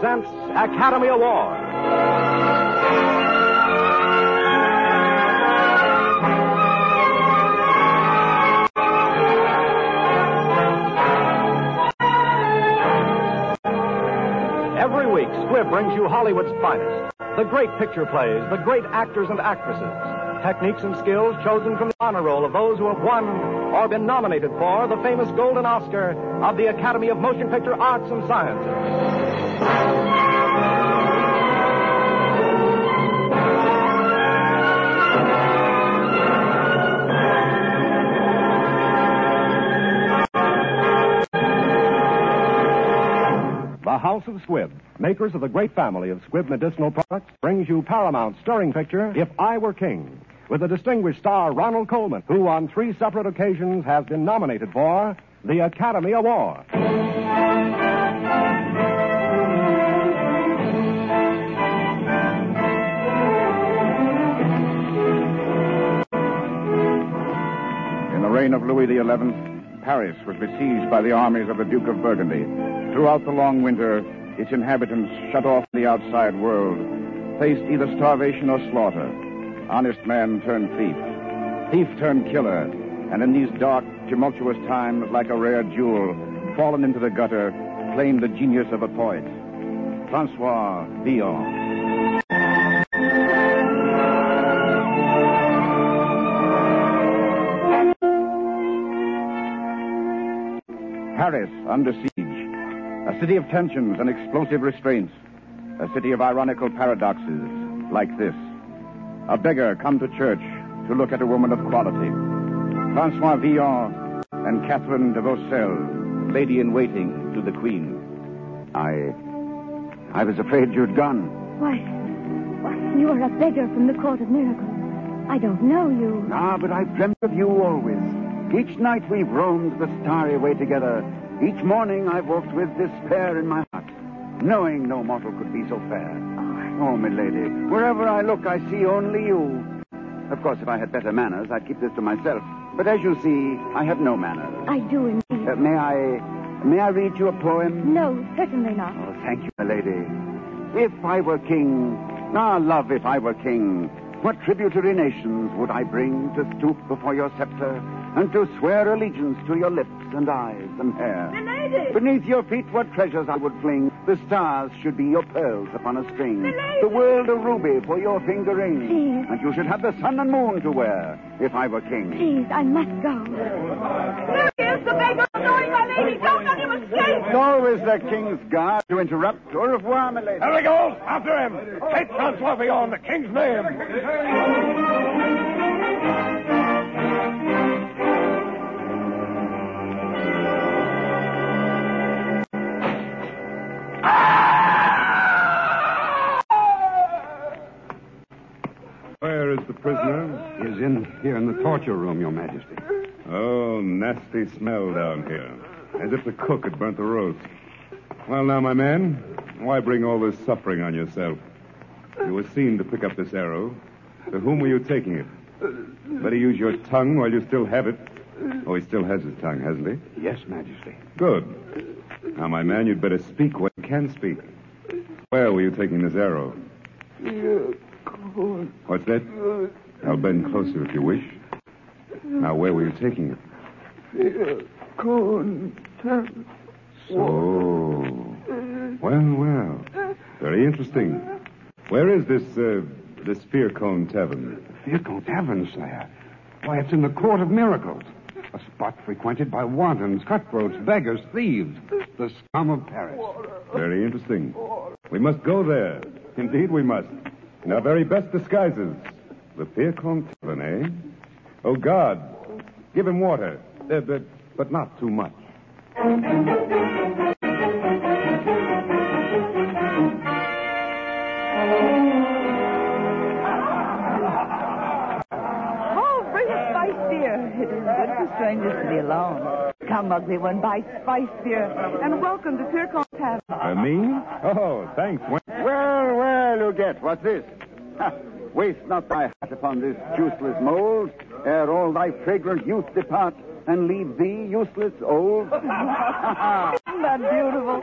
presents Academy Award. Every week, Squibb brings you Hollywood's finest. The great picture plays, the great actors and actresses. Techniques and skills chosen from the honor roll of those who have won or been nominated for the famous Golden Oscar of the Academy of Motion Picture Arts and Sciences. The House of Squibb, makers of the great family of Squibb medicinal products, brings you Paramount's stirring picture, If I Were King, with the distinguished star Ronald Colman, who on three separate occasions has been nominated for the Academy Award. In the reign of Louis XI, Paris was besieged by the armies of the Duke of Burgundy. Throughout the long winter, its inhabitants, shut off from the outside world, faced either starvation or slaughter. Honest man turned thief. Thief turned killer. And in these dark, tumultuous times, like a rare jewel, fallen into the gutter, claimed the genius of a poet, Francois Villon. Paris under siege. A city of tensions and explosive restraints. A city of ironical paradoxes, like this. A beggar come to church to look at a woman of quality. Francois Villon and Catherine de Vaucelle, lady-in-waiting to the Queen. I was afraid you'd gone. Why, you are a beggar from the Court of Miracles. I don't know you. Ah, but I've dreamt of you always. Each night we've roamed the starry way together. Each morning I've walked with despair in my heart, knowing no mortal could be so fair. Oh, milady, wherever I look, I see only you. Of course, if I had better manners, I'd keep this to myself. But as you see, I have no manners. I do indeed. May I read you a poem? No, certainly not. Oh, thank you, milady. If I were king, ah, love, if I were king, what tributary nations would I bring to stoop before your scepter and to swear allegiance to your lips and eyes and hair? Milady! Beneath your feet, what treasures I would fling. The stars should be your pearls upon a string. The world a ruby for your finger ring. Please. And you should have the sun and moon to wear, if I were king. Please, I must go. There he is, the beggar, knowing my lady. Don't let him escape. It's always the king's guard to interrupt. Au revoir, my lady. There he goes. After him. Take Francois Villon, the king's name. Where is the prisoner? He is in here in the torture room, Your Majesty. Oh, nasty smell down here. As if the cook had burnt the roast. Well, now, my man, why bring all this suffering on yourself? You were seen to pick up this arrow. To whom were you taking it? Better use your tongue while you still have it. Oh, he still has his tongue, hasn't he? Yes, Majesty. Good. Now, my man, you'd better speak when you can speak. Where were you taking this arrow? What's that? I'll bend closer if you wish. Now, where were you taking it? So. Well. Very interesting. Where is this Fearcone Tavern? Fearcone Tavern, Slayer? Why, it's in the Court of Miracles. A spot frequented by wantons, cutthroats, beggars, thieves. The scum of Paris. Very interesting. We must go there. Indeed, we must. In our very best disguises. The Fearcone Tavern, eh? Oh, God. Give him water. But not too much. Oh, bring a spiced beer. It is good for strangers to be alone. Come, ugly one, buy spiced beer. And welcome to Fearcone Tavern. Me? Oh, thanks, Wayne. Get. What's this? Ha. Waste not thy heart upon this juiceless mold, ere all thy fragrant youth depart, and leave thee useless old. Isn't that beautiful?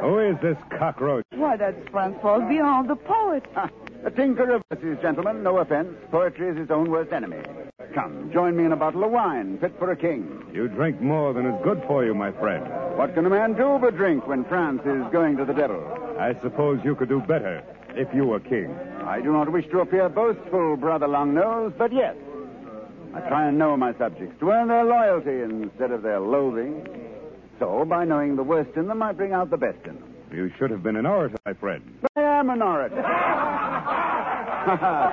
Who is this cockroach? Why, that's Francois Villon, the poet. A tinker of verses, gentlemen, no offense. Poetry is his own worst enemy. Come, join me in a bottle of wine, fit for a king. You drink more than is good for you, my friend. What can a man do but drink when France is going to the devil? I suppose you could do better if you were king. I do not wish to appear boastful, Brother Longnose, but yes, I try and know my subjects to earn their loyalty instead of their loathing. So, by knowing the worst in them, I bring out the best in them. You should have been an orator, my friend. I am an orator.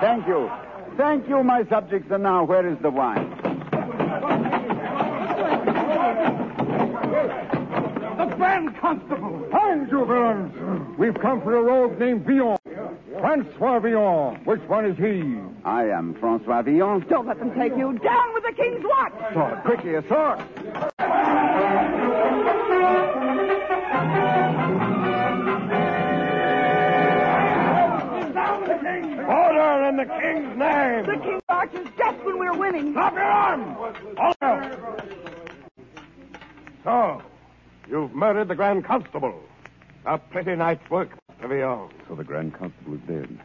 Thank you. Thank you, my subjects. And now, where is the wine? The Grand Constable! Fine, Jubilance! We've come for a rogue named Villon. Francois Villon. Which one is he? I am Francois Villon. Don't let them take you. Down with the king's watch! Sword, quickly, a sword! Order in the king's name! The king marches just when we're winning. Drop your arm! Order! So, you've murdered the Grand Constable. A pretty night's work, Mr. Villon. So the Grand Constable is dead.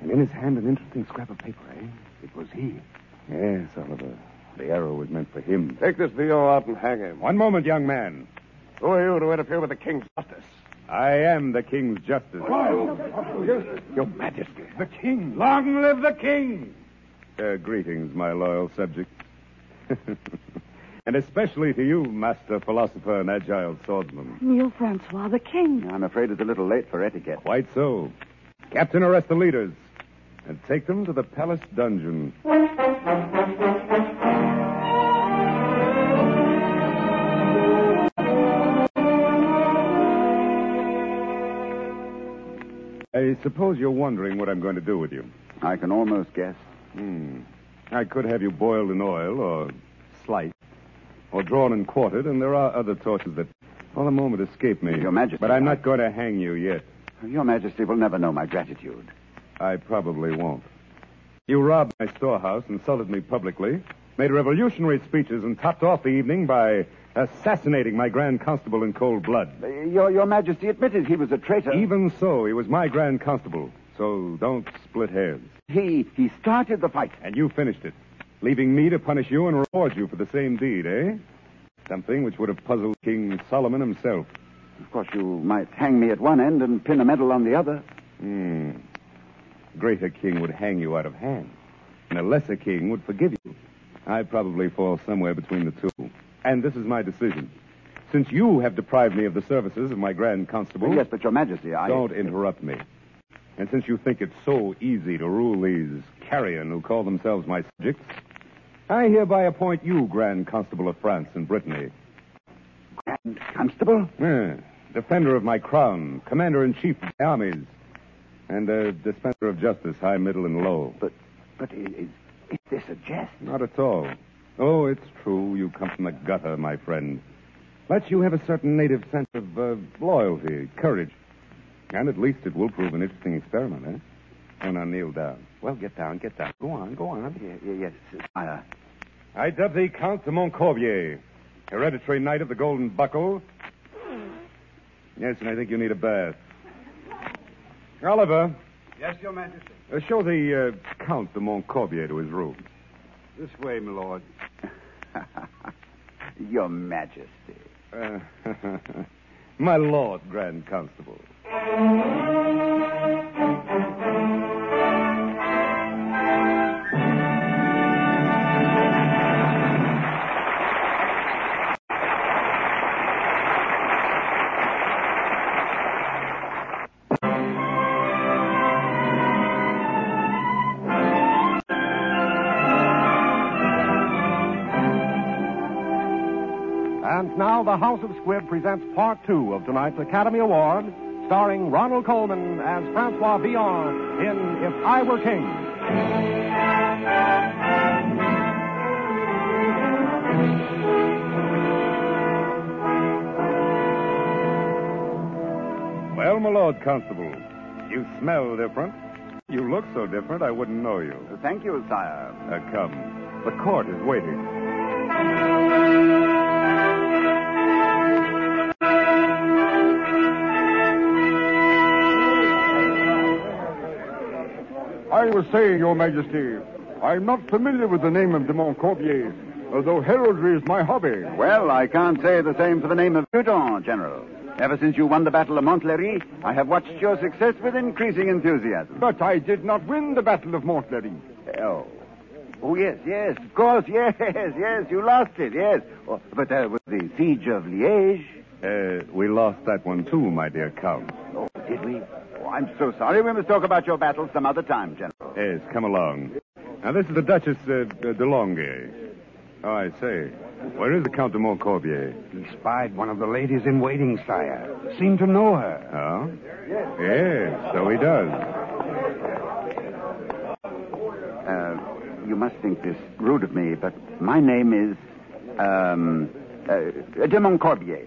And in his hand, an interesting scrap of paper, eh? It was he. Yes, Oliver. The arrow was meant for him. Take this Villon out and hang him. One moment, young man. Who are you to interfere with the king's justice? I am the king's justice. Oh, your Majesty. The king. Long live the king. Greetings, my loyal subjects. And especially to you, master philosopher and agile swordsman. Kneel, Francois, the king. I'm afraid it's a little late for etiquette. Quite so. Captain, arrest the leaders and take them to the palace dungeon. I suppose you're wondering what I'm going to do with you. I can almost guess. I could have you boiled in oil or sliced or drawn and quartered, and there are other tortures that for the moment escape me. Your Majesty. But I'm not going to hang you yet. Your Majesty will never know my gratitude. I probably won't. You robbed my storehouse, insulted me publicly, made revolutionary speeches, and topped off the evening by assassinating my Grand Constable in cold blood. Your Majesty admitted he was a traitor. Even so, he was my Grand Constable, so don't split hairs. He started the fight. And you finished it, leaving me to punish you and reward you for the same deed, eh? Something which would have puzzled King Solomon himself. Of course, you might hang me at one end and pin a medal on the other. A greater king would hang you out of hand, and a lesser king would forgive you. I probably fall somewhere between the two. And this is my decision. Since you have deprived me of the services of my Grand Constable... Yes, but Your Majesty, I... Don't interrupt me. And since you think it's so easy to rule these carrion who call themselves my subjects, I hereby appoint you Grand Constable of France and Brittany. Grand Constable? Yeah. Defender of my crown, commander-in-chief of my armies, and a dispenser of justice, high, middle, and low. But is this a jest? Not at all. Oh, it's true. You come from the gutter, my friend. But you have a certain native sense of loyalty, courage. And at least it will prove an interesting experiment, eh? Oh, now kneel down. Well, get down. Go on. Yes, sire. I dub thee Count de Montcorvier, hereditary knight of the Golden Buckle. Yes, and I think you need a bath. Oliver. Yes, Your Majesty. Show the Count de Montcorvier to his room. This way, my lord. Your Majesty. My lord, Grand Constable. Now the House of Squibb presents part two of tonight's Academy Award, starring Ronald Colman as Francois Villon in If I Were King. Well, my Lord Constable, you smell different. You look so different, I wouldn't know you. Thank you, sire. Come. The court is waiting. was saying, Your Majesty, I'm not familiar with the name of de Montcorvier, although heraldry is my hobby. Well, I can't say the same for the name of Newton, General. Ever since you won the Battle of Montlhéry, I have watched your success with increasing enthusiasm. But I did not win the Battle of Montlhéry. Oh. Oh, yes, of course, yes, you lost it, yes. Oh, but there was the Siege of Liège. We lost that one, too, my dear Count. Oh, did we? Oh, I'm so sorry. We must talk about your battle some other time, General. Yes, come along. Now, this is the Duchess de Longue. Oh, I say. Where is the Count de Montcorvier? He spied one of the ladies in waiting, sire. Seemed to know her. Oh? Yes, so he does. You must think this rude of me, but my name is, de Montcorvier.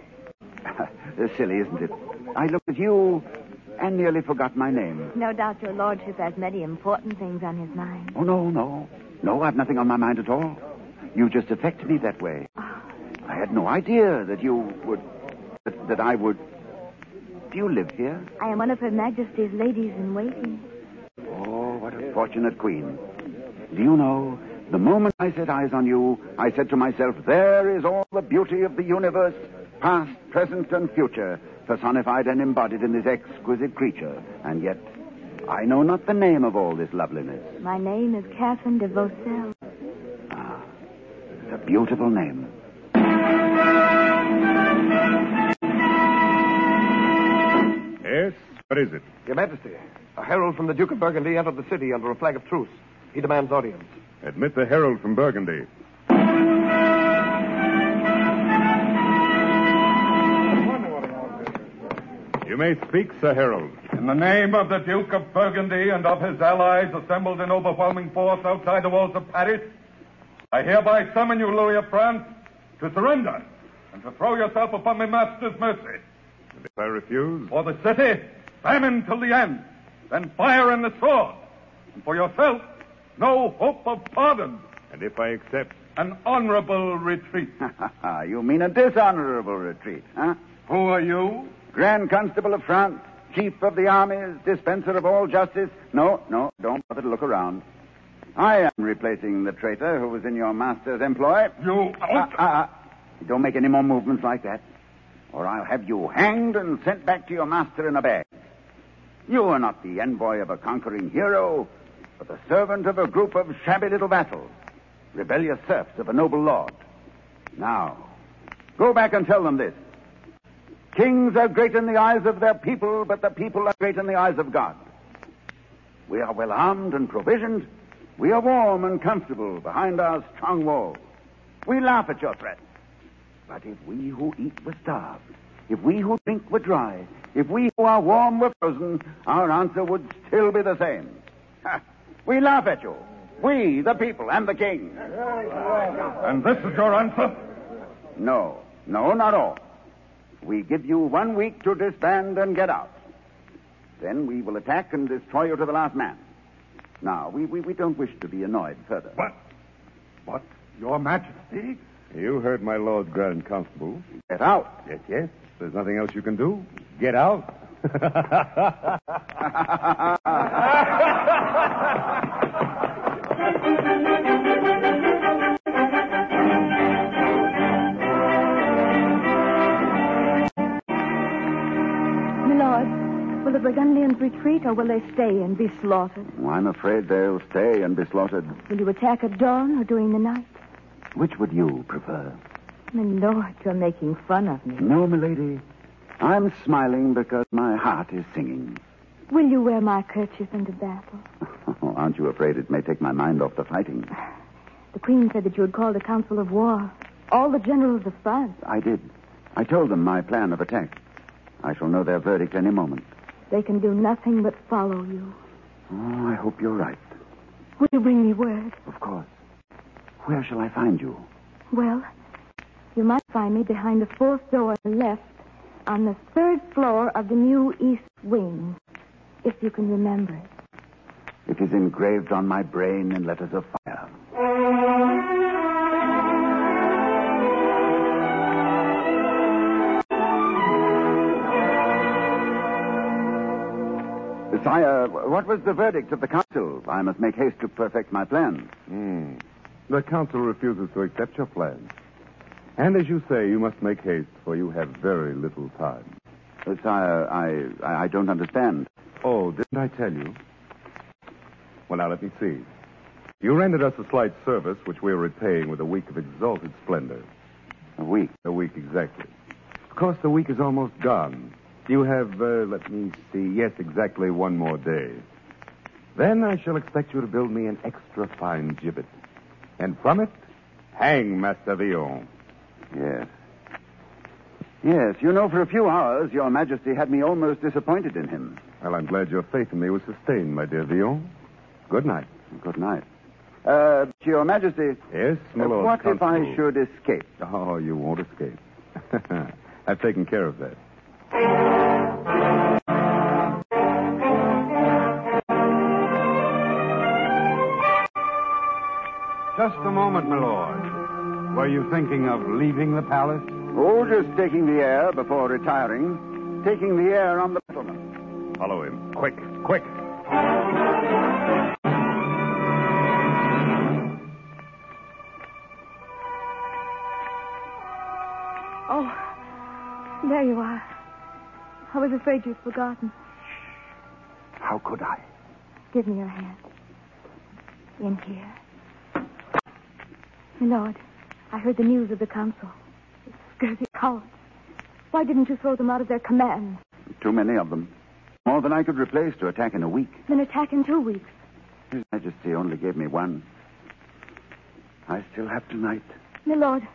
Silly, isn't it? I looked at you and nearly forgot my name. No doubt your lordship has many important things on his mind. Oh, no. No, I've nothing on my mind at all. You just affect me that way. I had no idea that you would... that I would... Do you live here? I am one of Her Majesty's ladies-in-waiting. Oh, what a fortunate queen. Do you know, the moment I set eyes on you, I said to myself, there is all the beauty of the universe, past, present, and future, personified and embodied in this exquisite creature. And yet, I know not the name of all this loveliness. My name is Catherine de Vaucelle. A beautiful name. Yes? What is it? Your Majesty, a herald from the Duke of Burgundy entered the city under a flag of truce. He demands audience. Admit the herald from Burgundy. You may speak, Sir Herald. In the name of the Duke of Burgundy and of his allies assembled in overwhelming force outside the walls of Paris, I hereby summon you, Louis of France, to surrender and to throw yourself upon my master's mercy. And if I refuse? For the city, famine till the end, then fire and the sword. And for yourself, no hope of pardon. And if I accept? An honorable retreat. You mean a dishonorable retreat, huh? Who are you? Grand Constable of France, Chief of the Armies, Dispenser of all justice. No, don't bother to look around. I am replacing the traitor who was in your master's employ. You... Don't make any more movements like that, or I'll have you hanged and sent back to your master in a bag. You are not the envoy of a conquering hero, but the servant of a group of shabby little vassals, rebellious serfs of a noble lord. Now, go back and tell them this. Kings are great in the eyes of their people, but the people are great in the eyes of God. We are well armed and provisioned. We are warm and comfortable behind our strong walls. We laugh at your threats. But if we who eat were starved, if we who drink were dry, if we who are warm were frozen, our answer would still be the same. Ha! We laugh at you. We, the people, and the king. And this is your answer? No, not all. We give you 1 week to disband and get out. Then we will attack and destroy you to the last man. Now, we don't wish to be annoyed further. But, Your Majesty? You heard my Lord Grand Constable. Get out. Yes. There's nothing else you can do. Get out. Will the Burgundians retreat, or will they stay and be slaughtered? Oh, I'm afraid they'll stay and be slaughtered. Will you attack at dawn or during the night? Which would you prefer? My lord, you're making fun of me. No, milady. I'm smiling because my heart is singing. Will you wear my kerchief into battle? Oh, aren't you afraid it may take my mind off the fighting? The Queen said that you had called a council of war. All the generals of France. I did. I told them my plan of attack. I shall know their verdict any moment. They can do nothing but follow you. Oh, I hope you're right. Will you bring me word? Of course. Where shall I find you? Well, you might find me behind the fourth door on the left on the third floor of the new East Wing, if you can remember it. It is engraved on my brain in letters of fire. Sire, what was the verdict of the council? I must make haste to perfect my plans. The council refuses to accept your plans. And as you say, you must make haste, for you have very little time. Sire, I don't understand. Oh, didn't I tell you? Well, now, let me see. You rendered us a slight service, which we are repaying with a week of exalted splendor. A week? A week, exactly. Of course, the week is almost gone. You have, let me see, yes, exactly one more day. Then I shall expect you to build me an extra fine gibbet. And from it, hang Master Villon. Yes. Yes, you know, for a few hours, Your Majesty had me almost disappointed in him. Well, I'm glad your faith in me was sustained, my dear Villon. Good night. Good night. Your Majesty. Yes, my lord. What if I should escape? Oh, you won't escape. I've taken care of that. Just a moment, my lord. Were you thinking of leaving the palace? Oh, just taking the air before retiring. Taking the air on the battlement. Follow him. Quick, quick. Oh. There you are. I was afraid you'd forgotten. How could I? Give me your hand. In here. My lord, I heard the news of the council. It's scurvy cowards. Why didn't you throw them out of their command? Too many of them. More than I could replace to attack in a week. An attack in 2 weeks. His Majesty only gave me one. I still have tonight. My lord,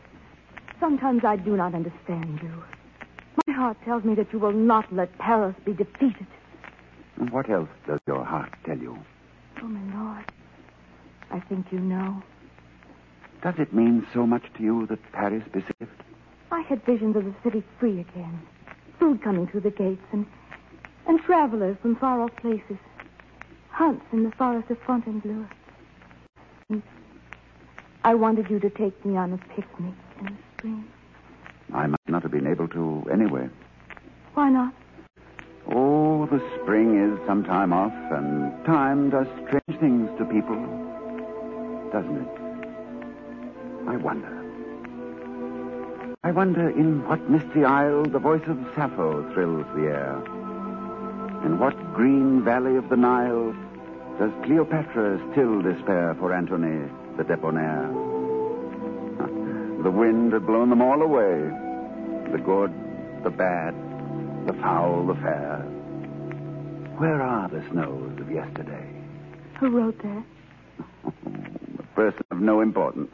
sometimes I do not understand you. My heart tells me that you will not let Paris be defeated. And what else does your heart tell you? Oh, my lord, I think you know. Does it mean so much to you that Paris be saved? I had visions of the city free again. Food coming through the gates and travelers from far-off places. Hunts in the forest of Fontainebleau. And I wanted you to take me on a picnic in the spring. I might not have been able to anyway. Why not? Oh, the spring is some time off, and time does strange things to people, doesn't it? I wonder. I wonder in what misty isle the voice of Sappho thrills the air. In what green valley of the Nile does Cleopatra still despair for Antony, the debonair? The wind had blown them all away. The good, the bad, the foul, the fair. Where are the snows of yesterday? Who wrote that? A person of no importance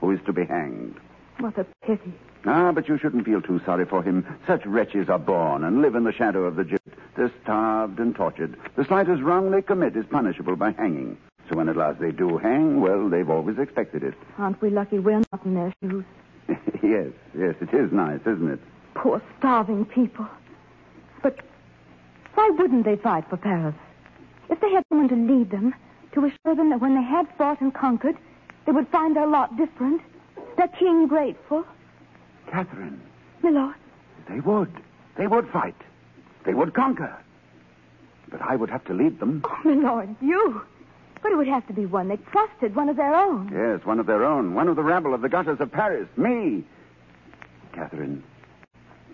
who is to be hanged. What a pity. Ah, but you shouldn't feel too sorry for him. Such wretches are born and live in the shadow of the gibbet. They're starved and tortured. The slightest wrong they commit is punishable by hanging. So when at last they do hang, well, they've always expected it. Aren't we lucky we're not in their shoes? Yes, it is nice, isn't it? Poor starving people. But why wouldn't they fight for Paris? If they had someone to lead them, to assure them that when they had fought and conquered, they would find their lot different, their king grateful. Catherine. My lord. They would. They would fight. They would conquer. But I would have to lead them. Oh, my lord, you... But it would have to be one they trusted, one of their own. Yes, one of their own. One of the rabble of the gutters of Paris. Me. Catherine,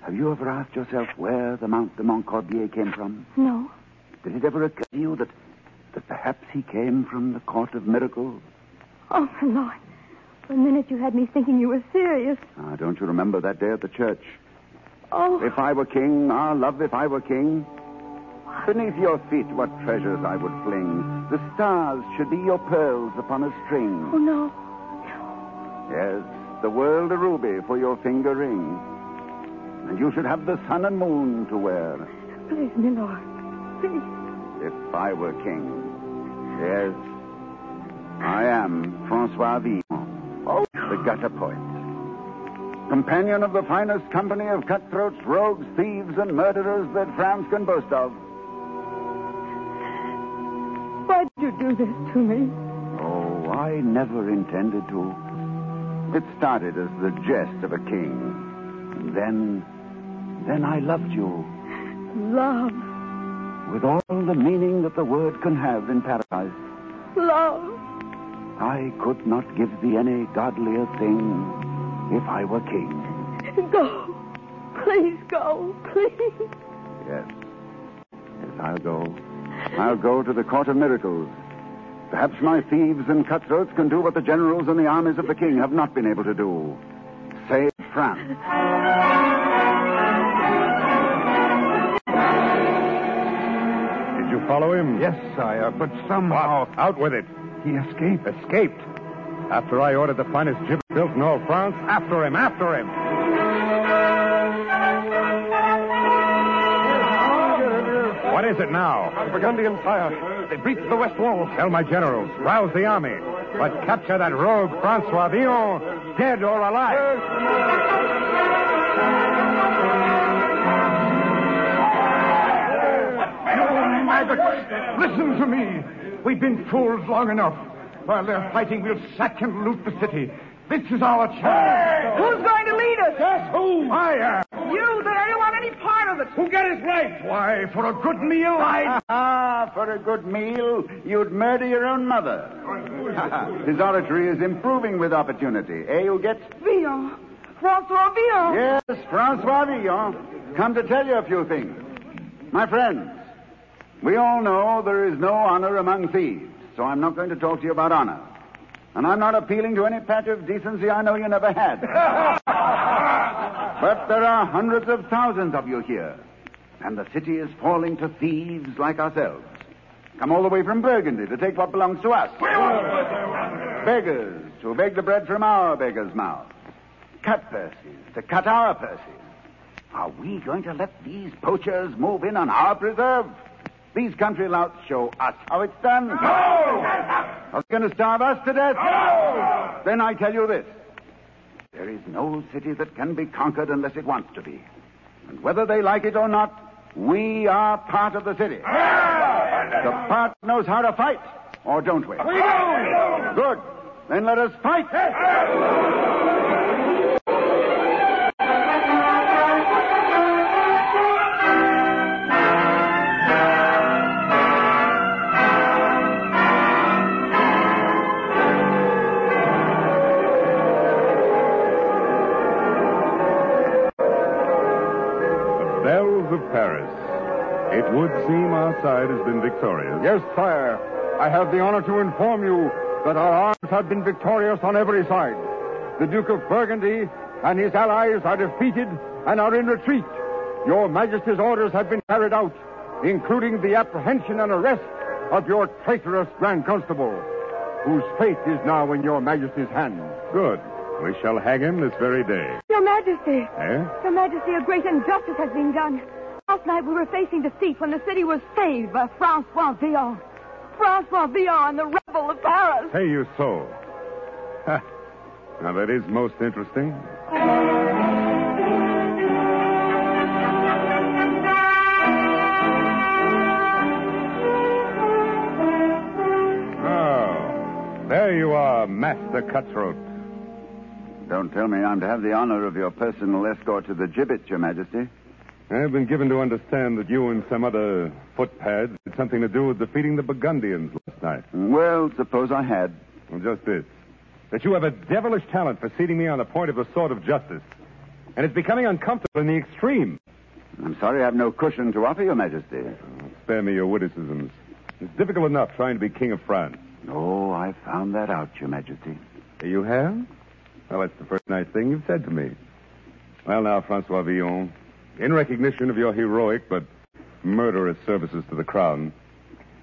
have you ever asked yourself where the Count de Montcorvier came from? No. Did it ever occur to you that perhaps he came from the Court of Miracles? Oh, my lord. For a minute you had me thinking you were serious. Ah, don't you remember that day at the church? Oh. If I were king, our love, if I were king... Beneath your feet, what treasures I would fling. The stars should be your pearls upon a string. Oh, no. Yes, the world a ruby for your finger ring. And you should have the sun and moon to wear. Please, my lord, please. If I were king. Yes, I am Francois Villon, the gutter poet. Companion of the finest company of cutthroats, rogues, thieves, and murderers that France can boast of. Why'd you do this to me? Oh, I never intended to. It started as the jest of a king. And then I loved you. Love? with all the meaning that the word can have in paradise. Love. I could not give thee any godlier thing if I were king. Go. Please go. Please. Yes. Yes, I'll go. I'll go to the Court of Miracles. Perhaps my thieves and cutthroats can do what the generals and the armies of the king have not been able to do. Save France. Did you follow him? Yes, sire, but somehow... What? Out with it. He escaped. Escaped? After I ordered the finest gibbet built in all France? After him! After him! What is it now? The Burgundian fire. They breached the west wall. Tell my generals. Rouse the army. But capture that rogue Francois Villon, dead or alive. No maggots! Listen to me. We've been fools long enough. While they're fighting, we'll sack and loot the city. This is our chance. Hey! Who's going to lead us? That's who? I am. You, that I don't want any part of it. Who get it right? Why, for a good meal, for a good meal, you'd murder your own mother. His oratory is improving with opportunity. Eh, you get? Villon. Francois Villon. Yes, Francois Villon. Come to tell you a few things. My friends, we all know there is no honor among thieves, so I'm not going to talk to you about honor. And I'm not appealing to any patch of decency I know you never had. But there are hundreds of thousands of you here, and the city is falling to thieves like ourselves. Come all the way from Burgundy to take what belongs to us. Beggars to beg the bread from our beggars' mouths. Cut purses to cut our purses. Are we going to let these poachers move in on our preserve? These country louts show us how it's done. No! Are they going to starve us to death? No! Then I tell you this. There is no city that can be conquered unless it wants to be. And whether they like it or not, we are part of the city. No! The part knows how to fight, or don't we? We do! Good. Then let us fight. No! Has been victorious. Yes, sire. I have the honor to inform you that our arms have been victorious on every side. The Duke of Burgundy and his allies are defeated and are in retreat. Your Majesty's orders have been carried out, including the apprehension and arrest of your traitorous Grand Constable, whose fate is now in your Majesty's hands. Good. We shall hang him this very day. Your Majesty. Eh? Your Majesty, a great injustice has been done. Last night we were facing defeat when the city was saved by Francois Villon. Francois Villon, the rebel of Paris. Say you so. Ha. Now that is most interesting. Oh, there you are, Master Cutthroat. Don't tell me I'm to have the honor of your personal escort to the gibbet, Your Majesty. I've been given to understand that you and some other footpads had something to do with defeating the Burgundians last night. Well, suppose I had. Just this. That you have a devilish talent for seating me on the point of the sword of justice. And it's becoming uncomfortable in the extreme. I'm sorry I have no cushion to offer, Your Majesty. Oh, spare me your witticisms. It's difficult enough trying to be King of France. Oh, I found that out, Your Majesty. You have? Well, that's the first nice thing you've said to me. Well, now, Francois Villon... in recognition of your heroic but murderous services to the crown,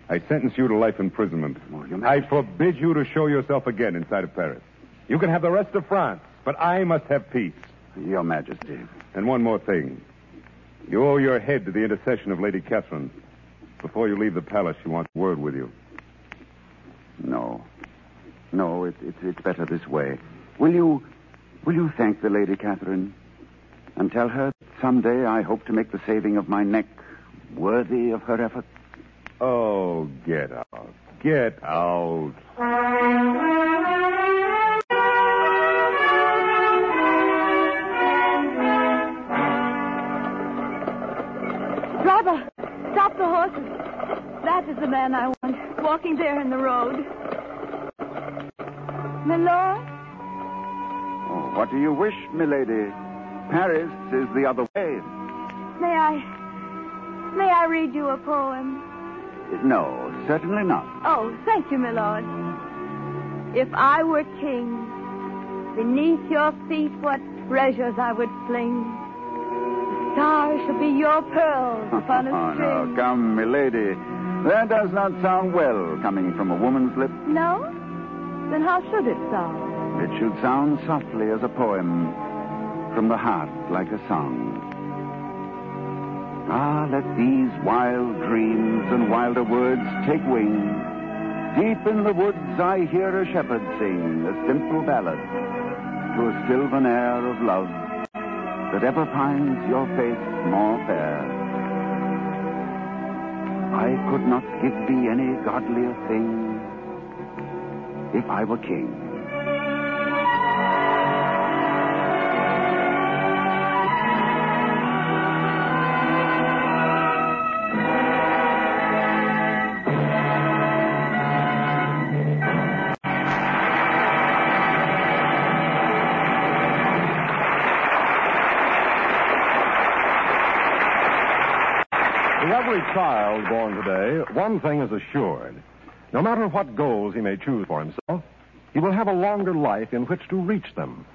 I sentence you to life imprisonment. Oh, I forbid you to show yourself again inside of Paris. You can have the rest of France, but I must have peace. Your Majesty. And one more thing. You owe your head to the intercession of Lady Catherine. Before you leave the palace, she wants word with you. No. No, it's better this way. Will you thank the Lady Catherine? And tell her that someday I hope to make the saving of my neck worthy of her effort. Oh, get out. Get out. Driver, stop the horses. man I want, walking there in the road. Milord? Oh, what do you wish, milady? Paris is the other way. May I read you a poem? No, certainly not. Oh, thank you, milord. If I were king, beneath your feet what treasures I would fling. The stars should be your pearls upon a string. Oh, no, come, milady. That does not sound well coming from a woman's lips. No? Then how should it sound? It should sound softly as a poem, from the heart like a song. Ah, let these wild dreams and wilder words take wing. Deep in the woods I hear a shepherd sing a simple ballad to a sylvan air of love that ever finds your face more fair. I could not give thee any godlier thing if I were king. Child born today, one thing is assured. No matter what goals he may choose for himself, he will have a longer life in which to reach them.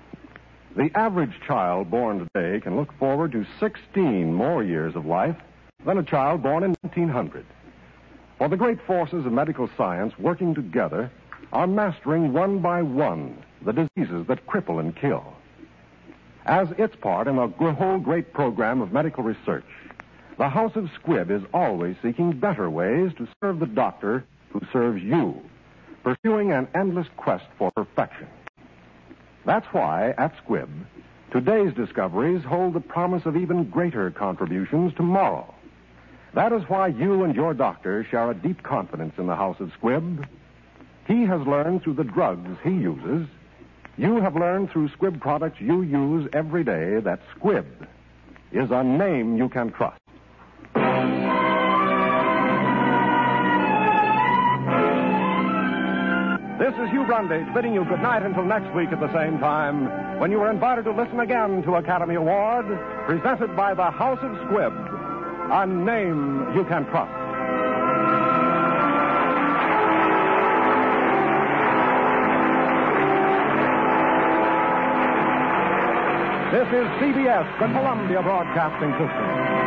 The average child born today can look forward to 16 more years of life than a child born in 1900. For the great forces of medical science working together are mastering one by one the diseases that cripple and kill. As its part in a whole great program of medical research, the House of Squibb is always seeking better ways to serve the doctor who serves you, pursuing an endless quest for perfection. That's why, at Squibb, today's discoveries hold the promise of even greater contributions tomorrow. That is why you and your doctor share a deep confidence in the House of Squibb. He has learned through the drugs he uses. You have learned through Squibb products you use every day that Squibb is a name you can trust. This is Hugh Grundy bidding you good night until next week at the same time, when you are invited to listen again to Academy Award, presented by the House of Squibb, a name you can trust. This is CBS, the Columbia Broadcasting System.